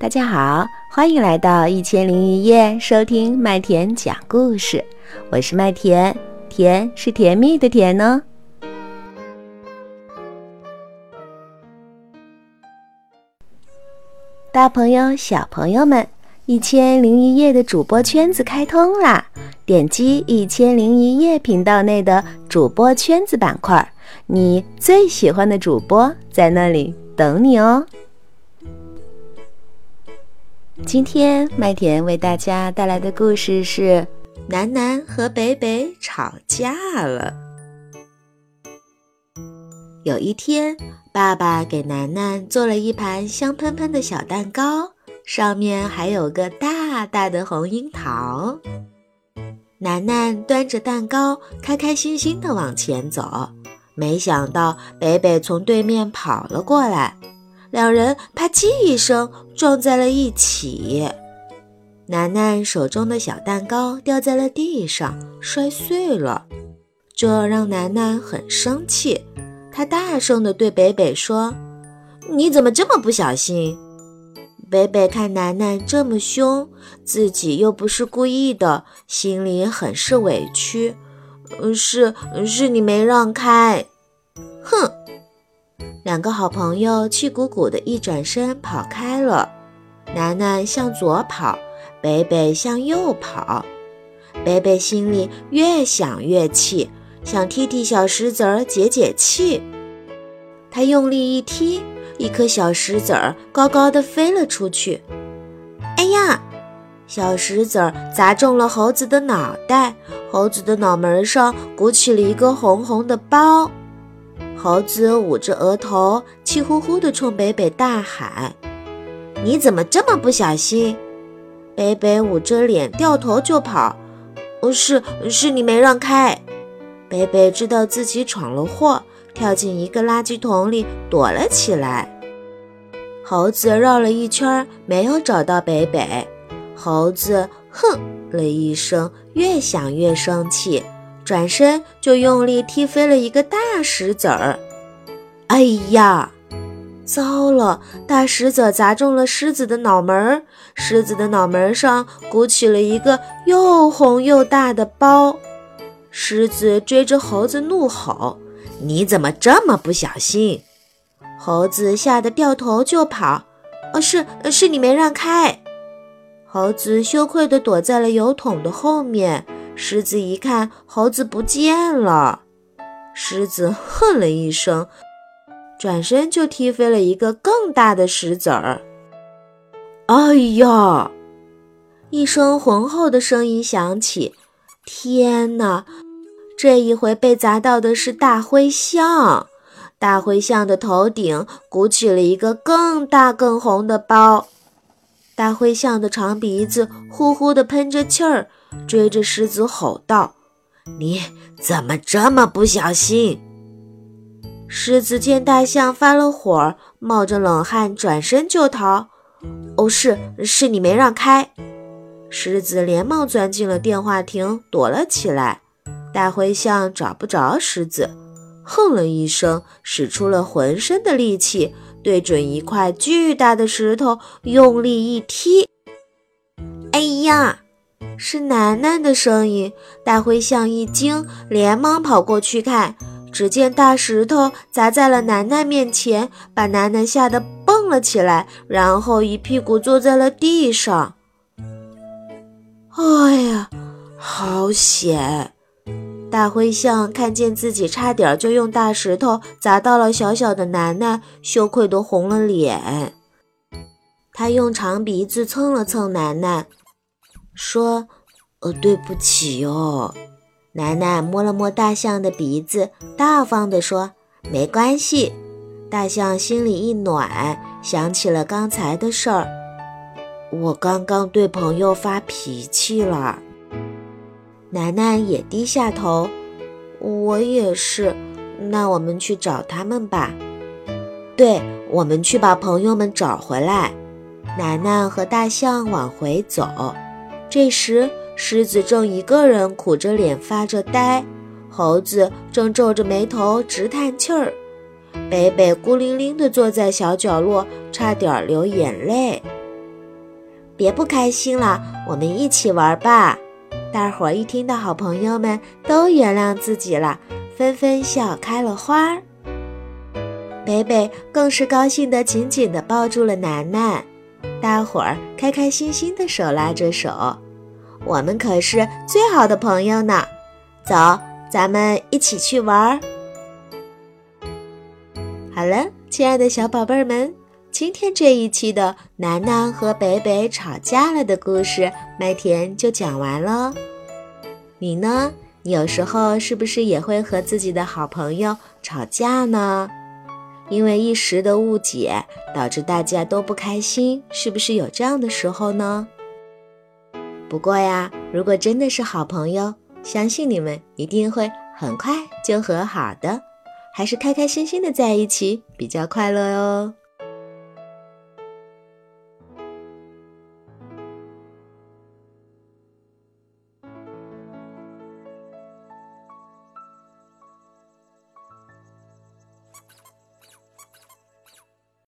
大家好，欢迎来到1001夜，收听麦田讲故事。我是麦田，甜是甜蜜的甜呢。大朋友小朋友们，1001夜的主播圈子开通啦！点击1001夜频道内的主播圈子板块，你最喜欢的主播在那里等你哦。今天麦田为大家带来的故事是南南和北北吵架了。有一天，爸爸给南南做了一盘香喷喷的小蛋糕，上面还有个大大的红樱桃。南南端着蛋糕，开开心心地往前走，没想到北北从对面跑了过来，两人啪叽一声撞在了一起。南南手中的小蛋糕掉在了地上，摔碎了，这让南南很生气。他大声地对北北说：“你怎么这么不小心？”北北看南南这么凶，自己又不是故意的，心里很是委屈。是你没让开。哼！两个好朋友气鼓鼓的一转身跑开了。南南向左跑，北北向右跑。北北心里越想越气，想踢踢小石子儿解解气。他用力一踢，一颗小石子儿高高地飞了出去。哎呀！小石子儿砸中了猴子的脑袋，猴子的脑门上鼓起了一个红红的包。猴子捂着额头，气呼呼地冲北北大喊：“你怎么这么不小心？”北北捂着脸掉头就跑。“是你没让开。”北北知道自己闯了祸，跳进一个垃圾桶里躲了起来。猴子绕了一圈没有找到北北，猴子哼了一声，越想越生气，转身就用力踢飞了一个大石子儿。哎呀，糟了，大石子砸中了狮子的脑门，狮子的脑门上鼓起了一个又红又大的包。狮子追着猴子怒吼：“你怎么这么不小心？”猴子吓得掉头就跑。“是你没让开。”猴子羞愧地躲在了油桶的后面。狮子一看猴子不见了，狮子哼了一声，转身就踢飞了一个更大的石子儿。哎呀！一声浑厚的声音响起。天哪！这一回被砸到的是大灰象，大灰象的头顶鼓起了一个更大更红的包。大灰象的长鼻子呼呼地喷着气儿，追着狮子吼道：“你怎么这么不小心？”狮子见大象发了火，冒着冷汗转身就逃。“是你没让开。”狮子连忙钻进了电话亭躲了起来。大灰象找不着狮子，哼了一声，使出了浑身的力气，对准一块巨大的石头用力一踢。哎呀！是楠楠的声音。大灰象一惊，连忙跑过去看，只见大石头砸在了楠楠面前，把楠楠吓得蹦了起来，然后一屁股坐在了地上。哎呀，好险！大灰象看见自己差点就用大石头砸到了小小的楠楠，羞愧地红了脸。他用长鼻子蹭了蹭楠楠，说：“对不起哦。”楠楠摸了摸大象的鼻子，大方地说：“没关系。”大象心里一暖，想起了刚才的事儿。“我刚刚对朋友发脾气了。”楠楠也低下头：“我也是，那我们去找他们吧。”“对，我们去把朋友们找回来。”楠楠和大象往回走。这时，狮子正一个人苦着脸发着呆，猴子正皱着眉头直叹气儿，北北孤零零地坐在小角落，差点流眼泪。别不开心了，我们一起玩吧。大伙儿一听到好朋友们都原谅自己了，纷纷笑开了花。北北更是高兴地紧紧地抱住了楠楠，大伙儿开开心心地手拉着手，我们可是最好的朋友呢，走，咱们一起去玩。好了，亲爱的小宝贝们，今天这一期的楠楠和北北吵架了的故事，麦田就讲完了。你呢？你有时候是不是也会和自己的好朋友吵架呢？因为一时的误解，导致大家都不开心，是不是有这样的时候呢？不过呀，如果真的是好朋友，相信你们一定会很快就和好的，还是开开心心的在一起比较快乐哦。